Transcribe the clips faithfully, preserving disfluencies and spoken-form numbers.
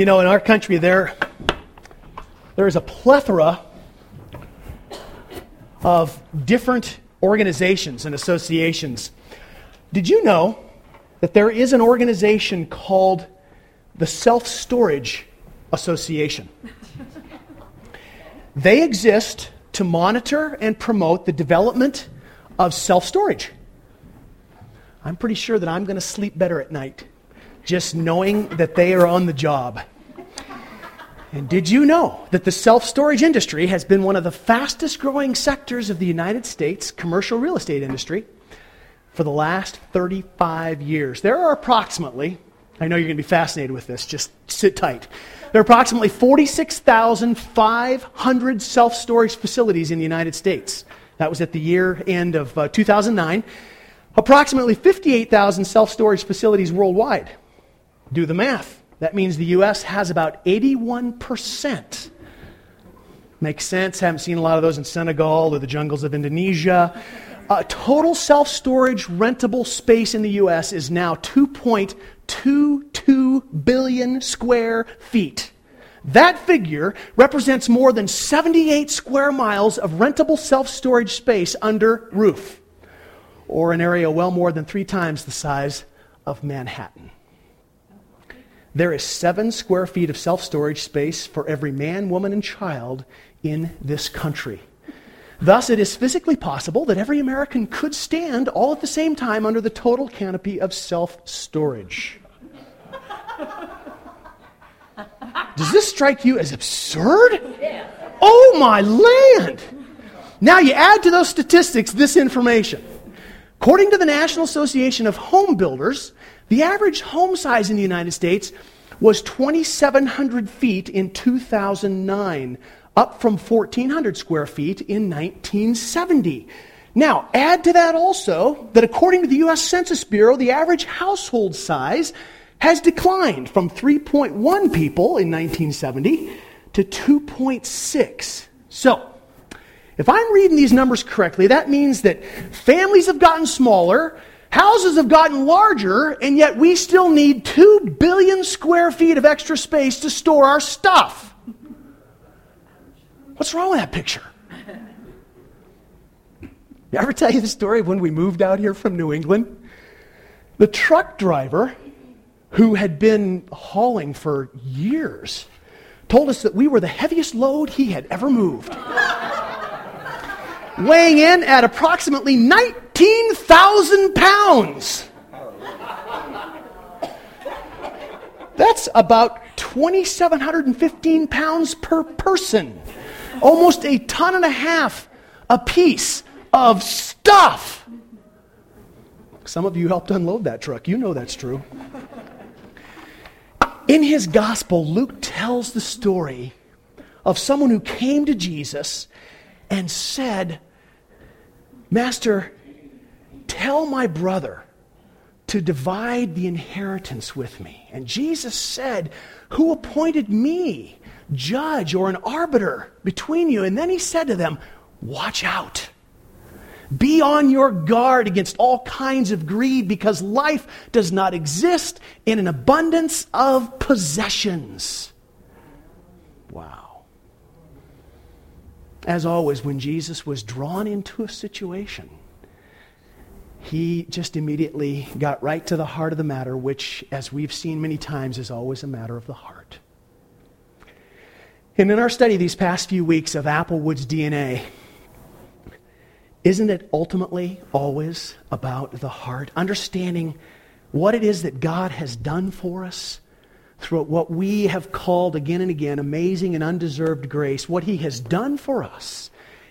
You know, in our country, there there is a plethora of different organizations and associations. Did you know that there is an organization called the Self-Storage Association? They exist to monitor and promote the development of self-storage. I'm pretty sure that I'm going to sleep better at night just knowing that they are on the job. And did you know that the self-storage industry has been one of the fastest growing sectors of the United States commercial real estate industry for the last thirty-five years? There are approximately, I know you're going to be fascinated with this, just sit tight. There are approximately forty-six thousand five hundred self-storage facilities in the United States. That was at the year end of uh, two thousand nine. Approximately fifty-eight thousand self-storage facilities worldwide. Do the math. That means the U S has about eighty-one percent. Makes sense. Haven't seen a lot of those in Senegal or the jungles of Indonesia. Uh, total self-storage rentable space in the U S is now two point two two billion square feet. That figure represents more than seventy-eight square miles of rentable self-storage space under roof, or an area well more than three times the size of Manhattan. There is seven square feet of self-storage space for every man, woman, and child in this country. Thus, it is physically possible that every American could stand all at the same time under the total canopy of self-storage. Does this strike you as absurd? Yeah. Oh, my land! Now you add to those statistics this information. According to the National Association of Home Builders, the average home size in the United States was twenty-seven hundred feet in two thousand nine, up from fourteen hundred square feet in nineteen seventy. Now, add to that also that according to the U S Census Bureau, the average household size has declined from three point one people in nineteen seventy to two point six. So, if I'm reading these numbers correctly, that means that families have gotten smaller, houses have gotten larger, and yet we still need two billion square feet of extra space to store our stuff. What's wrong with that picture? You ever tell you the story of when we moved out here from New England? The truck driver, who had been hauling for years, told us that we were the heaviest load he had ever moved. Weighing in at approximately nineteen thousand pounds. That's about two thousand seven hundred fifteen pounds per person. Almost a ton and a half a piece of stuff. Some of you helped unload that truck. You know that's true. In his gospel, Luke tells the story of someone who came to Jesus and said, "Master, tell my brother to divide the inheritance with me." And Jesus said, "Who appointed me judge or an arbiter between you?" And then he said to them, "Watch out. Be on your guard against all kinds of greed, because life does not exist in an abundance of possessions." Wow. As always, when Jesus was drawn into a situation, he just immediately got right to the heart of the matter, which, as we've seen many times, is always a matter of the heart. And in our study these past few weeks of Applewood's D N A, isn't it ultimately always about the heart? Understanding what it is that God has done for us, through what we have called again and again amazing and undeserved grace, what he has done for us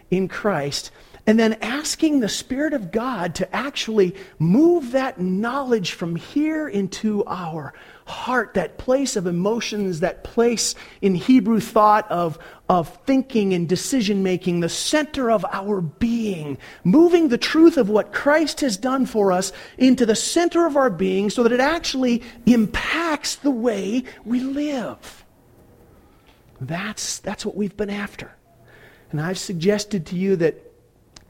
in Christ, and then asking the Spirit of God to actually move that knowledge from here into our heart, that place of emotions, that place in Hebrew thought of, of thinking and decision-making, the center of our being, moving the truth of what Christ has done for us into the center of our being so that it actually impacts the way we live. That's, that's what we've been after. And I've suggested to you that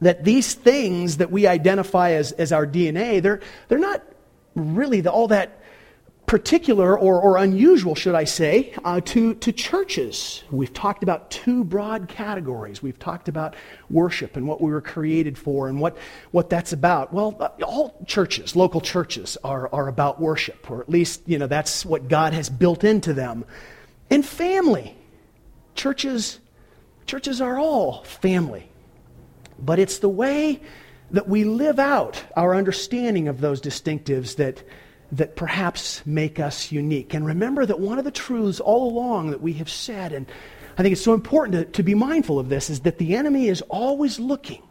that these things that we identify as, as our D N A, they're, they're not really the, all that particular or, or unusual, should I say, uh, to, to churches. We've talked about two broad categories. We've talked about worship and what we were created for and what, what that's about. Well, all churches, local churches, are, are about worship, or at least, you know, that's what God has built into them. And family. Churches, churches are all family. But it's the way that we live out our understanding of those distinctives that that perhaps make us unique. And remember that one of the truths all along that we have said, and I think it's so important to, to be mindful of this, is that the enemy is always looking,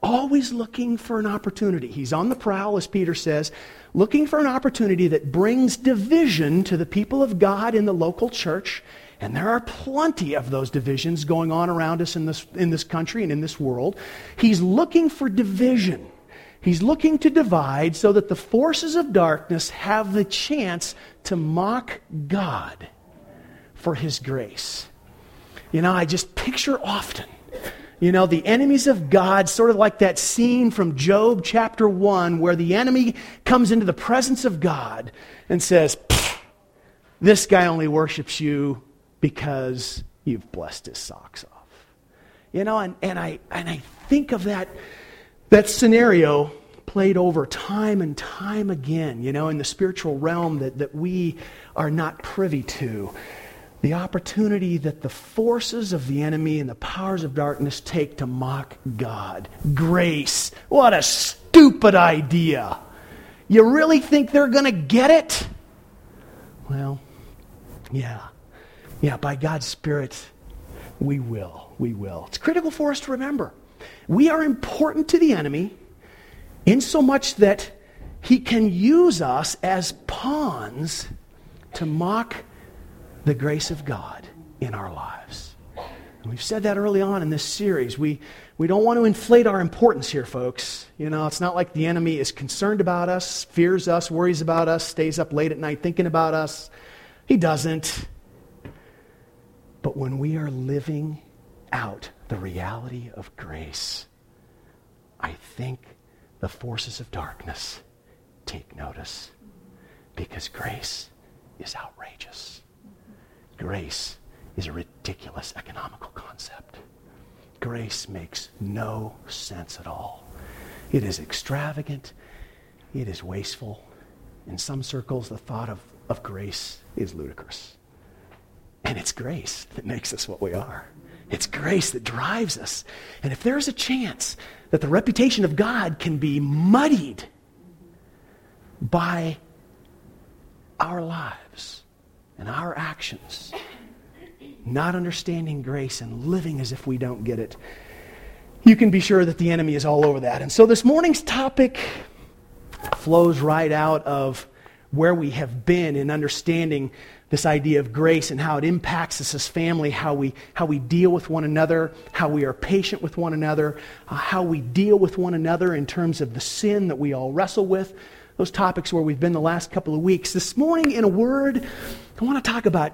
always looking for an opportunity. He's on the prowl, as Peter says, looking for an opportunity that brings division to the people of God in the local church. And there are plenty of those divisions going on around us in this in this country and in this world. He's looking for division. He's looking to divide so that the forces of darkness have the chance to mock God for His grace. You know, I just picture often, you know, the enemies of God, sort of like that scene from Job chapter one where the enemy comes into the presence of God and says, this guy only worships you because you've blessed his socks off. You know, and, and I and I think of that that scenario played over time and time again, you know, in the spiritual realm that, that we are not privy to. The opportunity that the forces of the enemy and the powers of darkness take to mock God. Grace. What a stupid idea. You really think they're going to get it? Well, yeah. Yeah, by God's Spirit, we will. We will. It's critical for us to remember. We are important to the enemy in so much that he can use us as pawns to mock the grace of God in our lives. And we've said that early on in this series. We we don't want to inflate our importance here, folks. You know, it's not like the enemy is concerned about us, fears us, worries about us, stays up late at night thinking about us. He doesn't. But when we are living out the reality of grace, I think the forces of darkness take notice, because grace is outrageous. Grace is a ridiculous economical concept. Grace makes no sense at all. It is extravagant. It is wasteful. In some circles, the thought of, of grace is ludicrous. And it's grace that makes us what we are. It's grace that drives us. And if there is a chance that the reputation of God can be muddied by our lives and our actions, not understanding grace and living as if we don't get it, you can be sure that the enemy is all over that. And so this morning's topic flows right out of where we have been in understanding this idea of grace and how it impacts us as family, how we how we deal with one another, how we are patient with one another, uh, how we deal with one another in terms of the sin that we all wrestle with. Those topics where we've been the last couple of weeks. This morning, in a word, I want to talk about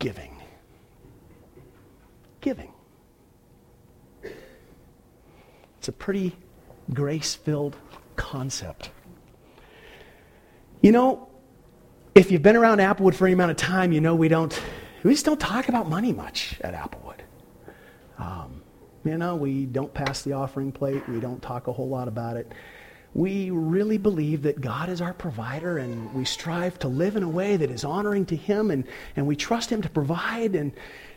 giving. Giving. It's a pretty grace-filled concept. You know, if you've been around Applewood for any amount of time, you know we don't, we just don't talk about money much at Applewood. Um, you know, we don't pass the offering plate. We don't talk a whole lot about it. We really believe that God is our provider, and we strive to live in a way that is honoring to Him, and, and we trust Him to provide, and,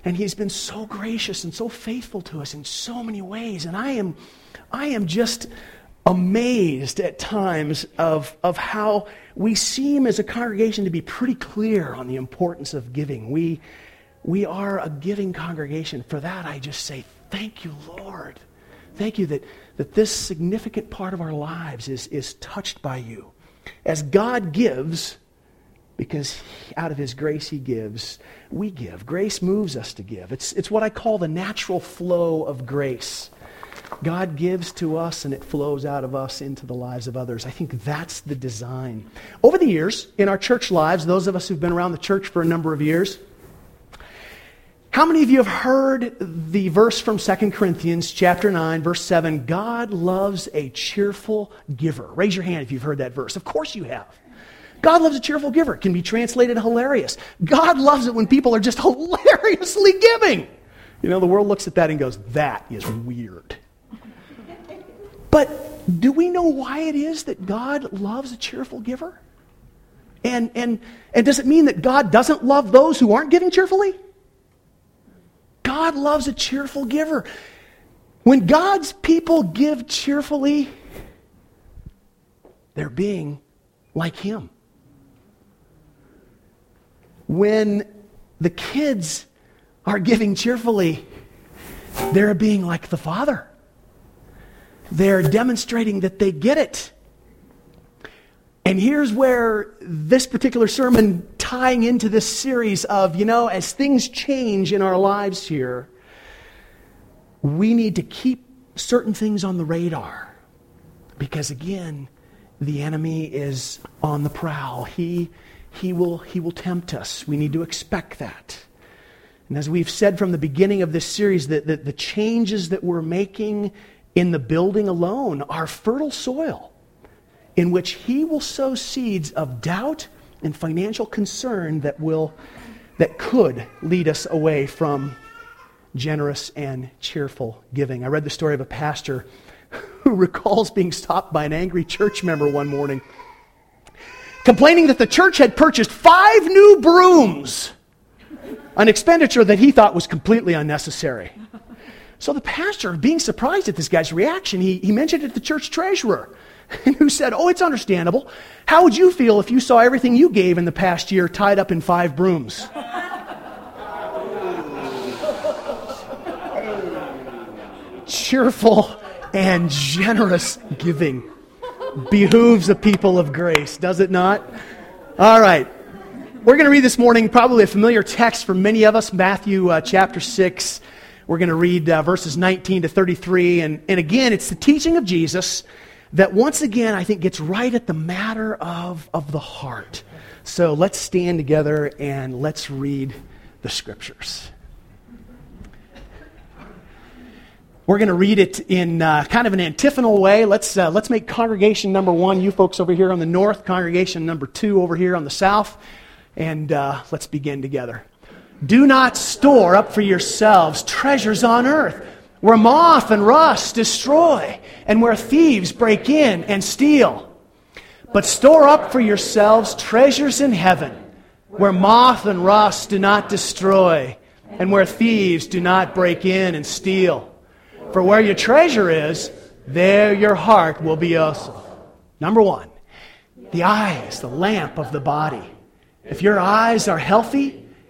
and He's been so gracious and so faithful to us in so many ways. And I am, I am just amazed at times of of how we seem as a congregation to be pretty clear on the importance of giving. We we are a giving congregation. For that, I just say, thank you, Lord. Thank you that, that this significant part of our lives is, is touched by you. As God gives, because out of His grace He gives, we give. Grace moves us to give. It's, it's what I call the natural flow of grace. God gives to us, and it flows out of us into the lives of others. I think that's the design. Over the years, in our church lives, those of us who've been around the church for a number of years, how many of you have heard the verse from Second Corinthians chapter nine, verse seven, God loves a cheerful giver? Raise your hand if you've heard that verse. Of course you have. God loves a cheerful giver. It can be translated hilarious. God loves it when people are just hilariously giving. You know, the world looks at that and goes, that is weird. But do we know why it is that God loves a cheerful giver? And, and, and does it mean that God doesn't love those who aren't giving cheerfully? God loves a cheerful giver. When God's people give cheerfully, they're being like Him. When the kids are giving cheerfully, they're being like the Father. They're demonstrating that they get it. And here's where this particular sermon, tying into this series of, you know, as things change in our lives here, we need to keep certain things on the radar. Because again, the enemy is on the prowl. He, he will, he will tempt us. We need to expect that. And as we've said from the beginning of this series, that the, the changes that we're making in the building alone are fertile soil in which he will sow seeds of doubt and financial concern that will, that could lead us away from generous and cheerful giving. I read the story of a pastor who recalls being stopped by an angry church member one morning, complaining that the church had purchased five new brooms, an expenditure that he thought was completely unnecessary. So the pastor, being surprised at this guy's reaction, he, he mentioned it to the church treasurer, who said, "Oh, it's understandable. How would you feel if you saw everything you gave in the past year tied up in five brooms?" Cheerful and generous giving behooves the people of grace, does it not? All right. We're going to read this morning probably a familiar text for many of us, Matthew uh, chapter six. We're going to read uh, verses nineteen to thirty-three. And, and again, it's the teaching of Jesus that once again, I think, gets right at the matter of, of the heart. So let's stand together and let's read the scriptures. We're going to read it in uh, kind of an antiphonal way. Let's uh, let's make congregation number one, you folks over here on the north, congregation number two over here on the south, and uh, let's begin together. "Do not store up for yourselves treasures on earth, where moth and rust destroy, and where thieves break in and steal. But store up for yourselves treasures in heaven, where moth and rust do not destroy, and where thieves do not break in and steal. For where your treasure is, there your heart will be also." Number one, the eye is the lamp of the body. If your eyes are healthy,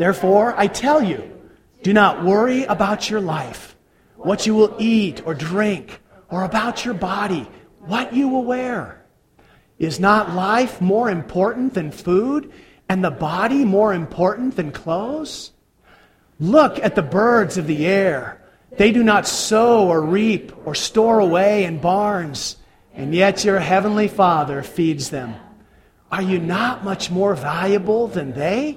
Therefore, I tell you, do not worry about your life, what you will eat or drink, or about your body, what you will wear. Is not life more important than food, and the body more important than clothes? Look at the birds of the air. They do not sow or reap or store away in barns, and yet your heavenly Father feeds them. Are you not much more valuable than they?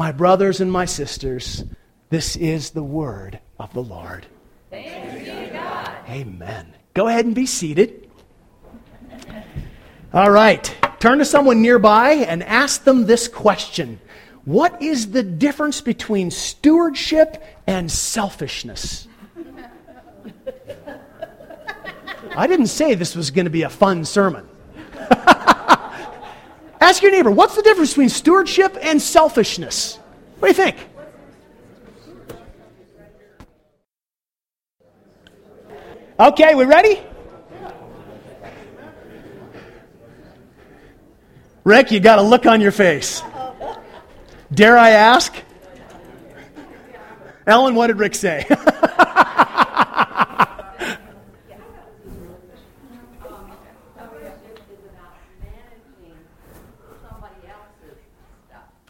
My brothers and my sisters, this is the word of the Lord. Thanks be to God. Amen. Go ahead and be seated. All right. Turn to someone nearby and ask them this question. What is the difference between stewardship and selfishness? I didn't say this was going to be a fun sermon. Ask your neighbor, what's the difference between stewardship and selfishness? What do you think? Okay, we ready? Rick, you got a look on your face. Dare I ask? Ellen, what did Rick say?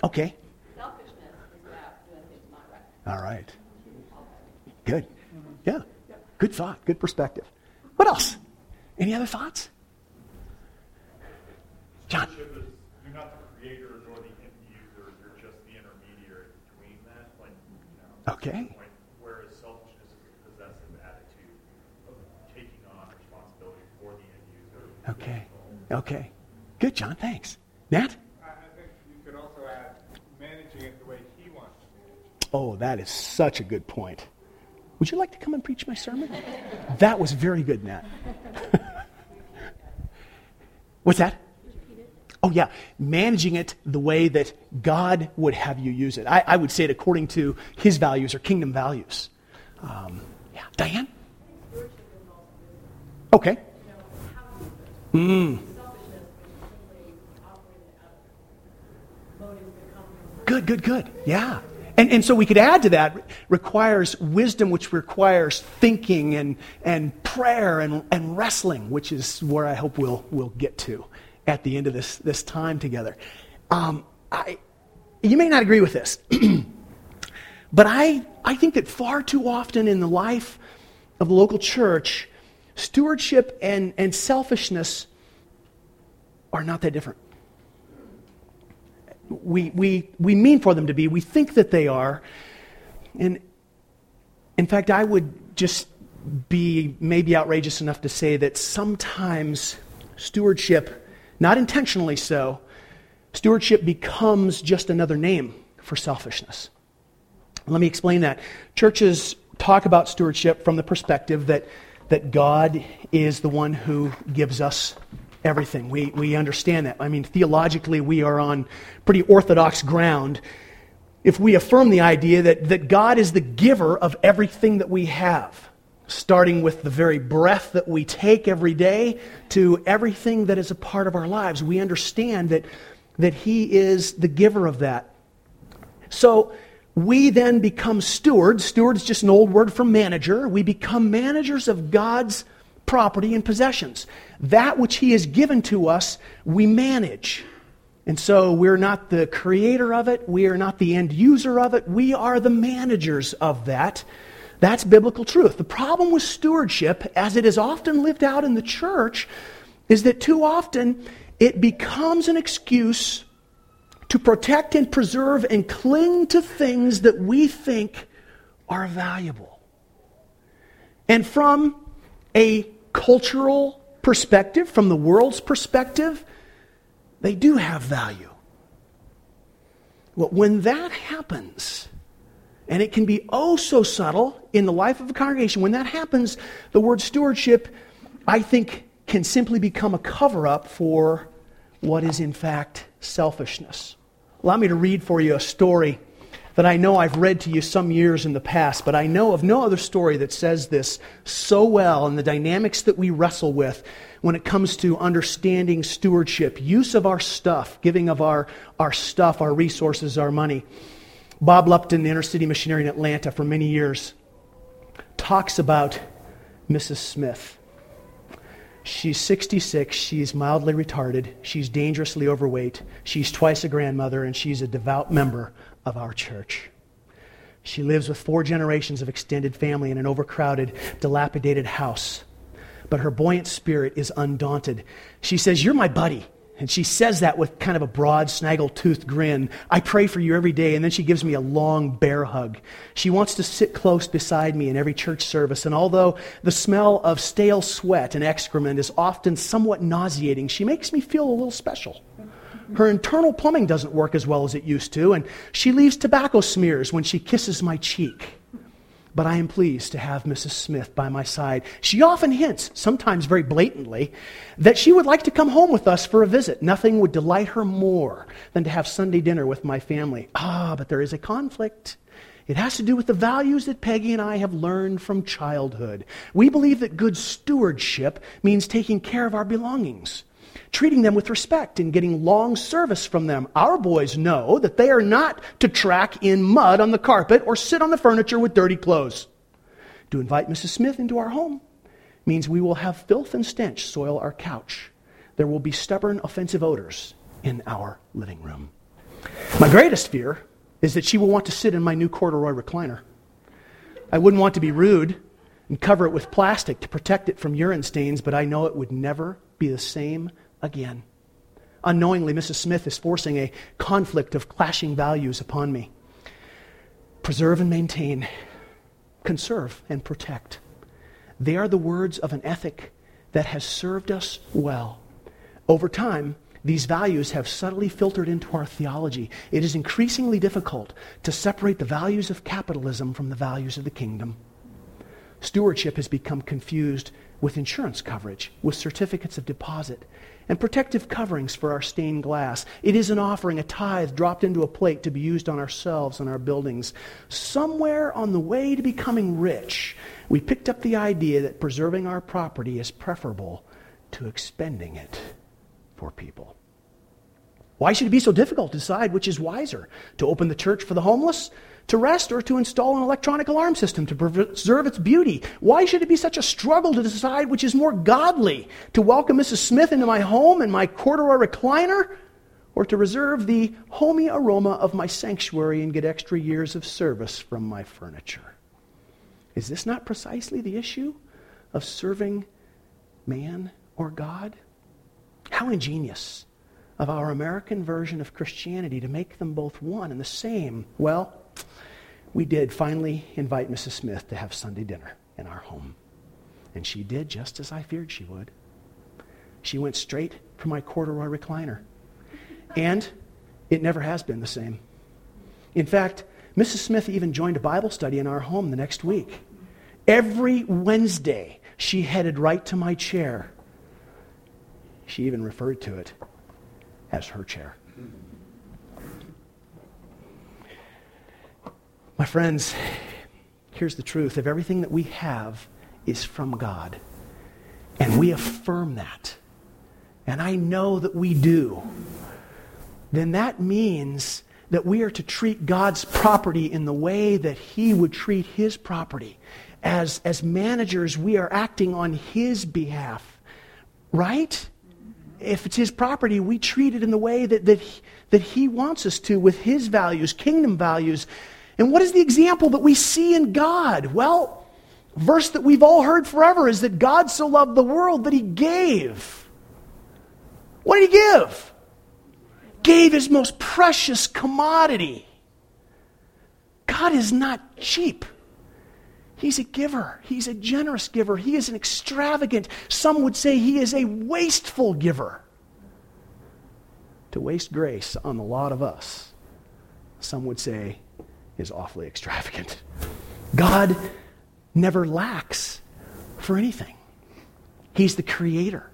Okay. Selfishness is about doing things not right. All right. Good. Yeah. Good thought. Good perspective. What else? Any other thoughts? John. You're not the creator nor the end user. You're just the intermediary between that. Like, you know, okay. Whereas selfishness is a possessive attitude of taking on responsibility for the end user. Okay. Okay. Good, John. Thanks. Nat? Oh, that is such a good point. Would you like to come and preach my sermon? That was very good, Nat. What's that? Oh, yeah. Managing it the way that God would have you use it. I, I would say it according to his values or kingdom values. Um, yeah. Diane? Okay. Mm. Good, good, good. Yeah. And, and so we could add to that, requires wisdom, which requires thinking and, and prayer and, and wrestling, which is where I hope we'll we'll get to at the end of this, this time together. Um, I, you may not agree with this, but I, I think that far too often in the life of the local church, stewardship and, and selfishness are not that different. We we we mean for them to be. We think that they are. And in fact, I would just be maybe outrageous enough to say that sometimes stewardship, not intentionally so, stewardship becomes just another name for selfishness. Let me explain that. Churches talk about stewardship from the perspective that that God is the one who gives us everything. We we understand that. I mean, theologically, we are on pretty orthodox ground if we affirm the idea that, that God is the giver of everything that we have, starting with the very breath that we take every day to everything that is a part of our lives. We understand that, that he is the giver of that. So we then become stewards. Steward is just an old word for manager. We become managers of God's property and possessions. That which he has given to us, we manage. And so we're not the creator of it. We are not the end user of it. We are the managers of that. That's biblical truth. The problem with stewardship, as it is often lived out in the church, is that too often it becomes an excuse to protect and preserve and cling to things that we think are valuable. And from a cultural perspective, from the world's perspective, they do have value. Well, when that happens, and it can be oh so subtle in the life of a congregation, when that happens, the word stewardship, I think, can simply become a cover-up for what is in fact selfishness. Allow me to read for you a story that I know I've read to you some years in the past, but I know of no other story that says this so well and the dynamics that we wrestle with when it comes to understanding stewardship, use of our stuff, giving of our, our stuff, our resources, our money. Bob Lupton, the inner city missionary in Atlanta for many years, talks about Missus Smith. She's sixty-six, she's mildly retarded, she's dangerously overweight, she's twice a grandmother, and she's a devout member of our church. She lives with four generations of extended family in an overcrowded, dilapidated house. But her buoyant spirit is undaunted. She says, "You're my buddy," And she says that with kind of a broad, snaggle-toothed grin. I pray for you every day, and then she gives me a long bear hug. She wants to sit close beside me in every church service, and although the smell of stale sweat and excrement is often somewhat nauseating, she makes me feel a little special. Her internal plumbing doesn't work as well as it used to, and she leaves tobacco smears when she kisses my cheek. But I am pleased to have Missus Smith by my side. She often hints, sometimes very blatantly, that she would like to come home with us for a visit. Nothing would delight her more than to have Sunday dinner with my family. Ah, but there is a conflict. It has to do with the values that Peggy and I have learned from childhood. We believe that good stewardship means taking care of our belongings, treating them with respect and getting long service from them. Our boys know that they are not to track in mud on the carpet or sit on the furniture with dirty clothes. To invite Missus Smith into our home means we will have filth and stench soil our couch. There will be stubborn, offensive odors in our living room. My greatest fear is that she will want to sit in my new corduroy recliner. I wouldn't want to be rude and cover it with plastic to protect it from urine stains, but I know it would never be the same again. Unknowingly, Missus Smith is forcing a conflict of clashing values upon me. Preserve and maintain, conserve and protect. They are the words of an ethic that has served us well. Over time, these values have subtly filtered into our theology. It is increasingly difficult to separate the values of capitalism from the values of the kingdom. Stewardship has become confused with insurance coverage, with certificates of deposit, and protective coverings for our stained glass. It is an offering, a tithe dropped into a plate to be used on ourselves and our buildings. Somewhere on the way to becoming rich, we picked up the idea that preserving our property is preferable to expending it for people. Why should it be so difficult to decide which is wiser, to open the church for the homeless, to rest, or to install an electronic alarm system to preserve its beauty? Why should it be such a struggle to decide which is more godly, to welcome Missus Smith into my home and my corduroy recliner, or to reserve the homey aroma of my sanctuary and get extra years of service from my furniture? Is this not precisely the issue of serving man or God? How ingenious of our American version of Christianity to make them both one and the same. Well, we did finally invite Missus Smith to have Sunday dinner in our home. And she did just as I feared she would. She went straight for my corduroy recliner. And it never has been the same. In fact, Missus Smith even joined a Bible study in our home the next week. Every Wednesday, she headed right to my chair. She even referred to it as her chair. My friends, here's the truth. If everything that we have is from God, and we affirm that, and I know that we do, then that means that we are to treat God's property in the way that He would treat His property. As, as managers, we are acting on His behalf, right? If it's His property, we treat it in the way that, that, that He wants us to, with His values, kingdom values. And what is the example that we see in God? Well, a verse that we've all heard forever is that God so loved the world that He gave. What did He give? Gave His most precious commodity. God is not cheap. He's a giver. He's a generous giver. He is an extravagant, some would say He is a wasteful giver. To waste grace on the lot of us, some would say, is awfully extravagant. God never lacks for anything. He's the creator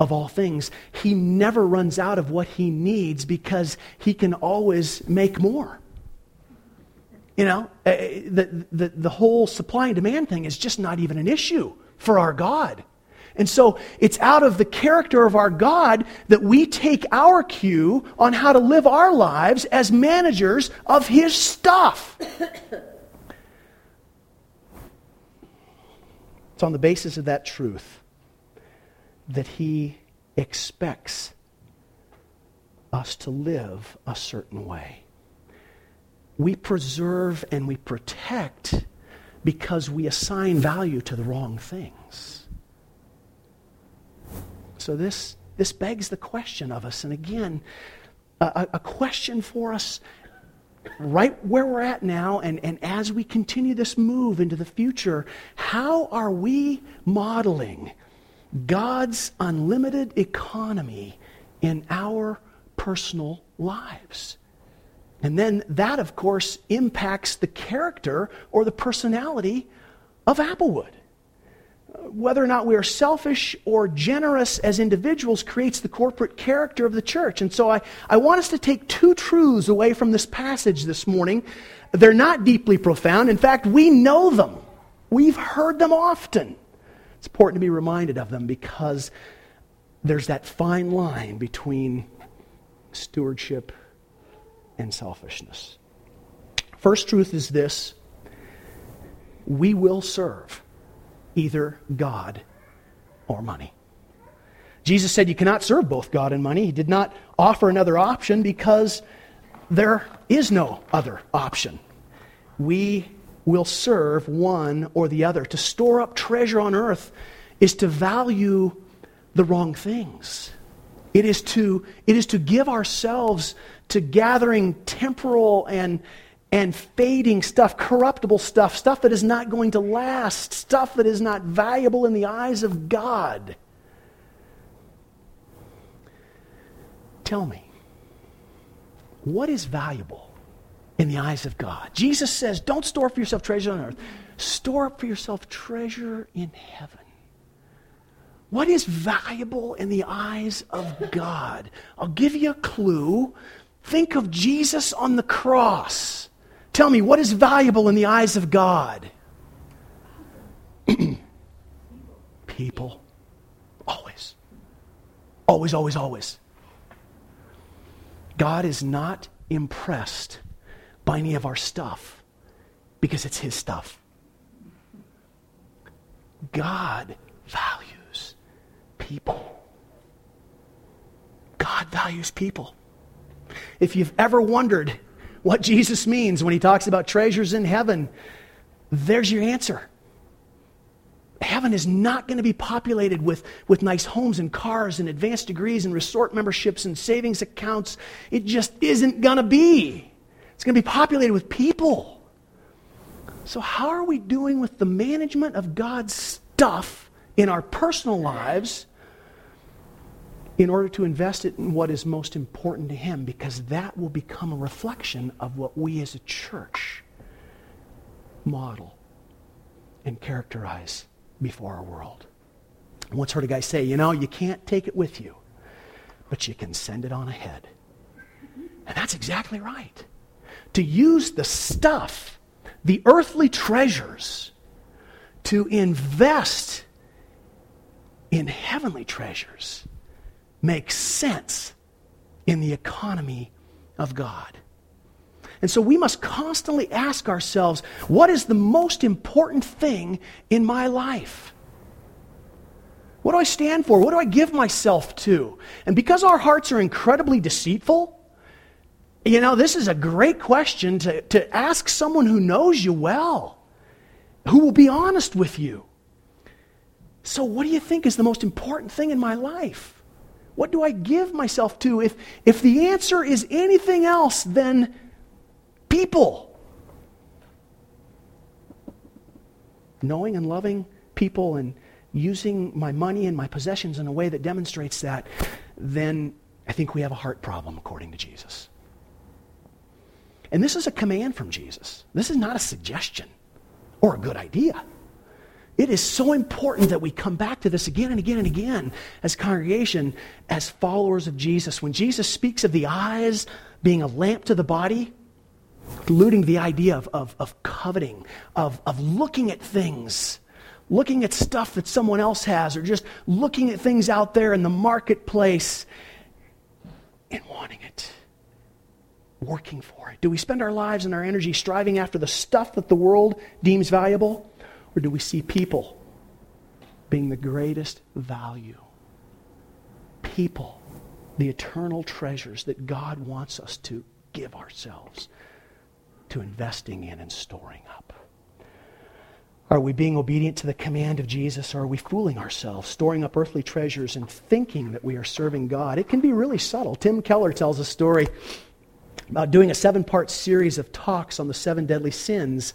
of all things. He never runs out of what He needs because He can always make more. You know, the, the, the whole supply and demand thing is just not even an issue for our God. And so it's out of the character of our God that we take our cue on how to live our lives as managers of His stuff. It's on the basis of that truth that He expects us to live a certain way. We preserve and we protect because we assign value to the wrong things. So this This begs the question of us, and again, a, a question for us right where we're at now, and, and as we continue this move into the future, how are we modeling God's unlimited economy in our personal lives? And then that, of course, impacts the character or the personality of Applewood. Whether or not we are selfish or generous as individuals creates the corporate character of the church. And so I, I want us to take two truths away from this passage this morning. They're not deeply profound. In fact, we know them. We've heard them often. It's important to be reminded of them because there's that fine line between stewardship and selfishness. First truth is this: we will serve either God or money. Jesus said you cannot serve both God and money. He did not offer another option because there is no other option. We will serve one or the other. To store up treasure on earth is to value the wrong things. It is to, it is to give ourselves to gathering temporal and and fading stuff, corruptible stuff, stuff that is not going to last, stuff that is not valuable in the eyes of God. Tell me, what is valuable in the eyes of God? Jesus says, don't store for yourself treasure on earth. Store up for yourself treasure in heaven. What is valuable in the eyes of God? I'll give you a clue. Think of Jesus on the cross. Tell me, what is valuable in the eyes of God? People. Always. Always, always, always. God is not impressed by any of our stuff because it's His stuff. God values people. God values people. If you've ever wondered what Jesus means when He talks about treasures in heaven, there's your answer. Heaven is not going to be populated with, with nice homes and cars and advanced degrees and resort memberships and savings accounts. It just isn't going to be. It's going to be populated with people. So how are we doing with the management of God's stuff in our personal lives in order to invest it in what is most important to Him? Because that will become a reflection of what we as a church model and characterize before our world. I once heard a guy say, you know, you can't take it with you, but you can send it on ahead. And that's exactly right. To use the stuff, the earthly treasures, to invest in heavenly treasures makes sense in the economy of God. And so we must constantly ask ourselves, what is the most important thing in my life? What do I stand for? What do I give myself to? And because our hearts are incredibly deceitful, you know, this is a great question to, to ask someone who knows you well, who will be honest with you. So what do you think is the most important thing in my life? What do I give myself to? If if the answer is anything else than people, knowing and loving people and using my money and my possessions in a way that demonstrates that, then I think we have a heart problem according to Jesus. And this is a command from Jesus. This is not a suggestion or a good idea. It is so important that we come back to this again and again and again as congregation, as followers of Jesus. When Jesus speaks of the eyes being a lamp to the body, alluding to the idea of, of, of coveting, of, of looking at things, looking at stuff that someone else has, or just looking at things out there in the marketplace and wanting it, working for it. Do we spend our lives and our energy striving after the stuff that the world deems valuable? Or do we see people being the greatest value? People, the eternal treasures that God wants us to give ourselves to investing in and storing up. Are we being obedient to the command of Jesus, or are we fooling ourselves, storing up earthly treasures and thinking that we are serving God? It can be really subtle. Tim Keller tells a story about doing a seven-part series of talks on the seven deadly sins.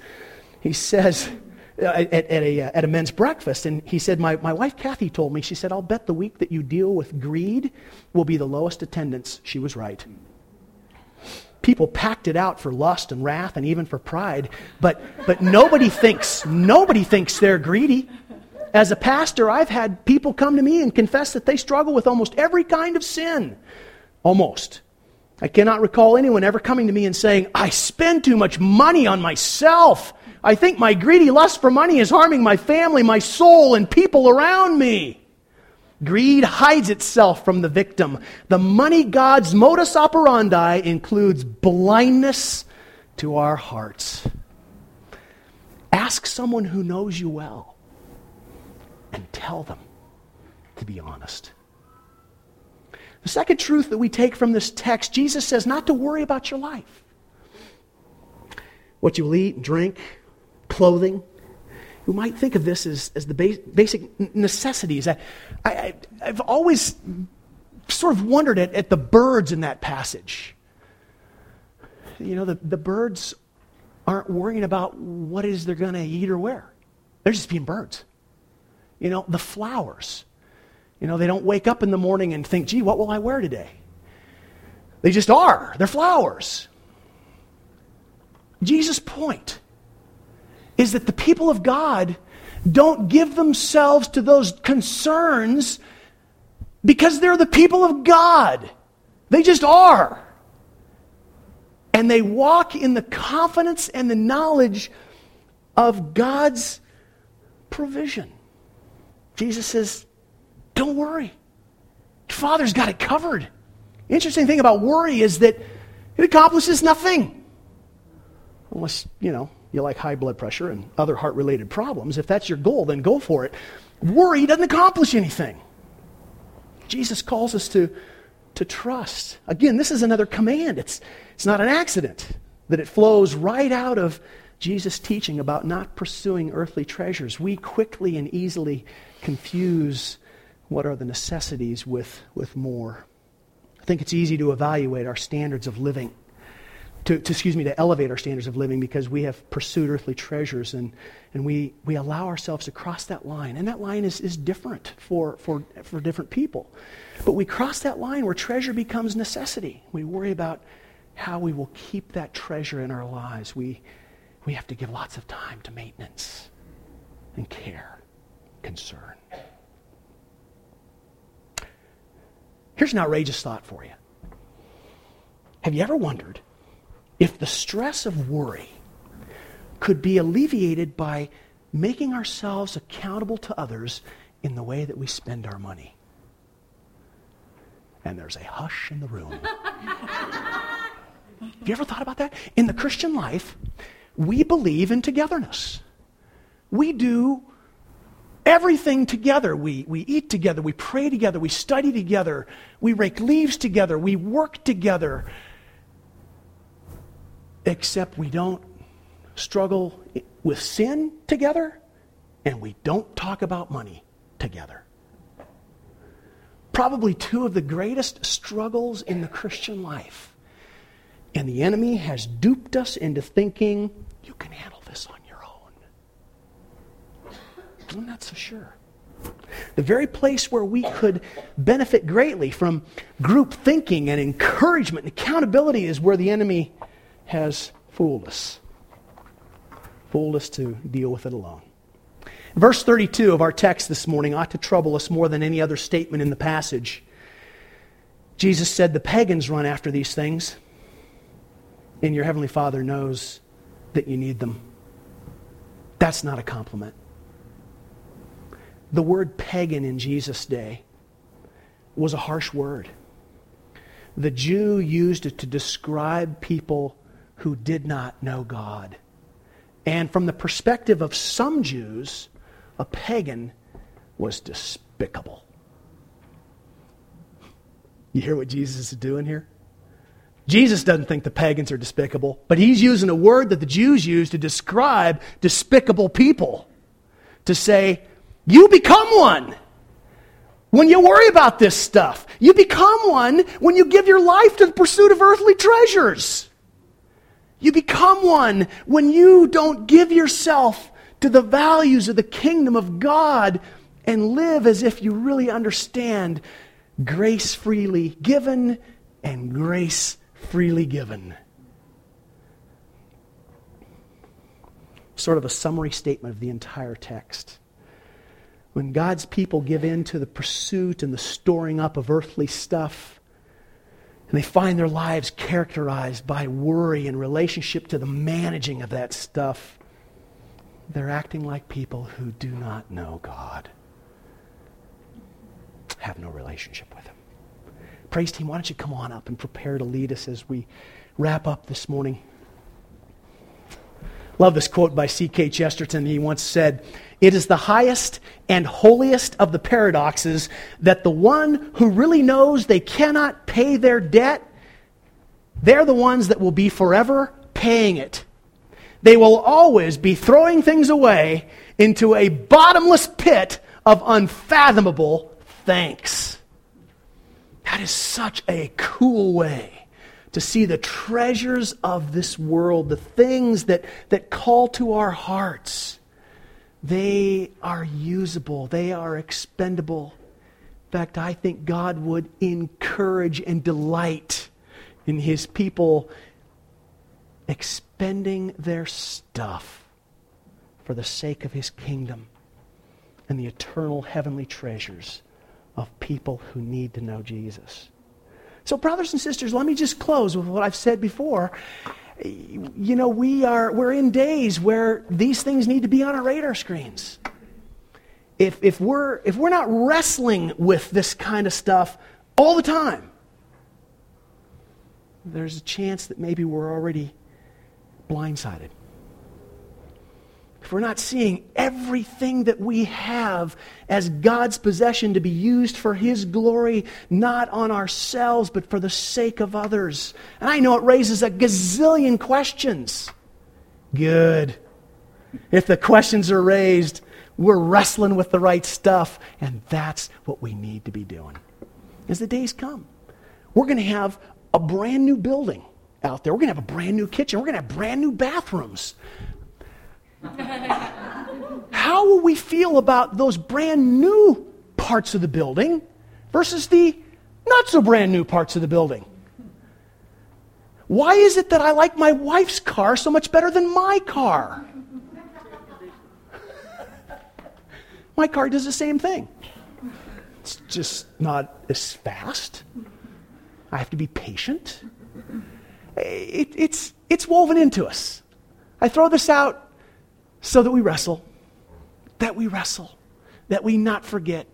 He says, at, at, a, at a men's breakfast, and he said, my, my wife Kathy told me, she said, I'll bet the week that you deal with greed will be the lowest attendance. She was right. People packed it out for lust and wrath and even for pride, but but nobody thinks nobody thinks they're greedy. As a pastor, I've had people come to me and confess that they struggle with almost every kind of sin. Almost. I cannot recall anyone ever coming to me and saying, I spend too much money on myself. I think my greedy lust for money is harming my family, my soul, and people around me. Greed hides itself from the victim. The money god's modus operandi includes blindness to our hearts. Ask someone who knows you well and tell them to be honest. The second truth that we take from this text, Jesus says not to worry about your life. What you will eat, drink, clothing. We might think of this as, as the base, basic necessities. I, I, I've always sort of wondered at, at the birds in that passage. You know, the, the birds aren't worrying about what it is they're going to eat or wear. They're just being birds. You know, the flowers. You know, they don't wake up in the morning and think, gee, what will I wear today? They just are. They're flowers. Jesus' point is that the people of God don't give themselves to those concerns because they're the people of God. They just are. And they walk in the confidence and the knowledge of God's provision. Jesus says, don't worry. Your Father's got it covered. The interesting thing about worry is that it accomplishes nothing. Unless, you know, you like high blood pressure and other heart-related problems. If that's your goal, then go for it. Worry doesn't accomplish anything. Jesus calls us to, to trust. Again, this is another command. It's, it's not an accident that it flows right out of Jesus' teaching about not pursuing earthly treasures. We quickly and easily confuse what are the necessities with, with more. I think it's easy to evaluate our standards of living. To, to, excuse me, to elevate our standards of living because we have pursued earthly treasures and, and we, we allow ourselves to cross that line. And that line is, is different for, for, for different people. But we cross that line where treasure becomes necessity. We worry about how we will keep that treasure in our lives. We, we have to give lots of time to maintenance and care, concern. Here's an outrageous thought for you. Have you ever wondered if the stress of worry could be alleviated by making ourselves accountable to others in the way that we spend our money? And there's a hush in the room. Have you ever thought about that? In the Christian life, we believe in togetherness. We do everything together. We, we eat together. We pray together. We study together. We rake leaves together. We work together. Except we don't struggle with sin together, and we don't talk about money together. Probably two of the greatest struggles in the Christian life. And the enemy has duped us into thinking, you can handle this on your own. I'm not so sure. The very place where we could benefit greatly from group thinking and encouragement and accountability is where the enemy has fooled us. Fooled us to deal with it alone. Verse thirty-two of our text this morning ought to trouble us more than any other statement in the passage. Jesus said, the pagans run after these things, and your heavenly Father knows that you need them. That's not a compliment. The word pagan in Jesus' day was a harsh word. The Jew used it to describe people who did not know God. And from the perspective of some Jews, a pagan was despicable. You hear what Jesus is doing here? Jesus doesn't think the pagans are despicable, but he's using a word that the Jews used to describe despicable people. to say, you become one when you worry about this stuff. You become one when you give your life to the pursuit of earthly treasures. You become one when you don't give yourself to the values of the kingdom of God and live as if you really understand grace freely given and grace freely given. Sort of a summary statement of the entire text. When God's people give in to the pursuit and the storing up of earthly stuff, and they find their lives characterized by worry in relationship to the managing of that stuff, they're acting like people who do not know God, have no relationship with Him. Praise team, why don't you come on up and prepare to lead us as we wrap up this morning. Love this quote by C K Chesterton. He once said, "It is the highest and holiest of the paradoxes that the one who really knows they cannot pay their debt, they're the ones that will be forever paying it. They will always be throwing things away into a bottomless pit of unfathomable thanks." That is such a cool way to see the treasures of this world, the things that, that call to our hearts. They are usable. They are expendable. In fact, I think God would encourage and delight in His people expending their stuff for the sake of His kingdom and the eternal heavenly treasures of people who need to know Jesus. So brothers and sisters, let me just close with what I've said before. You know, we are, we're in days where these things need to be on our radar screens. If, if, we're, if we're not wrestling with this kind of stuff all the time, there's a chance that maybe we're already blindsided. If we're not seeing everything that we have as God's possession to be used for His glory, not on ourselves, but for the sake of others. And I know it raises a gazillion questions. Good. If the questions are raised, we're wrestling with the right stuff, and that's what we need to be doing. As the days come, we're going to have a brand new building out there. We're going to have a brand new kitchen. We're going to have brand new bathrooms. How will we feel about those brand new parts of the building versus the not so brand new parts of the building? Why is it that I like my wife's car so much better than my car? My car does the same thing. It's just not as fast. I have to be patient. It, it's, it's woven into us. I throw this out so that we wrestle, that we wrestle, that we not forget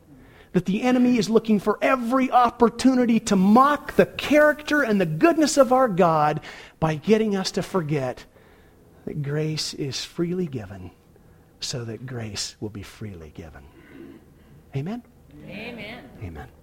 that the enemy is looking for every opportunity to mock the character and the goodness of our God by getting us to forget that grace is freely given so that grace will be freely given. Amen? Amen. Amen.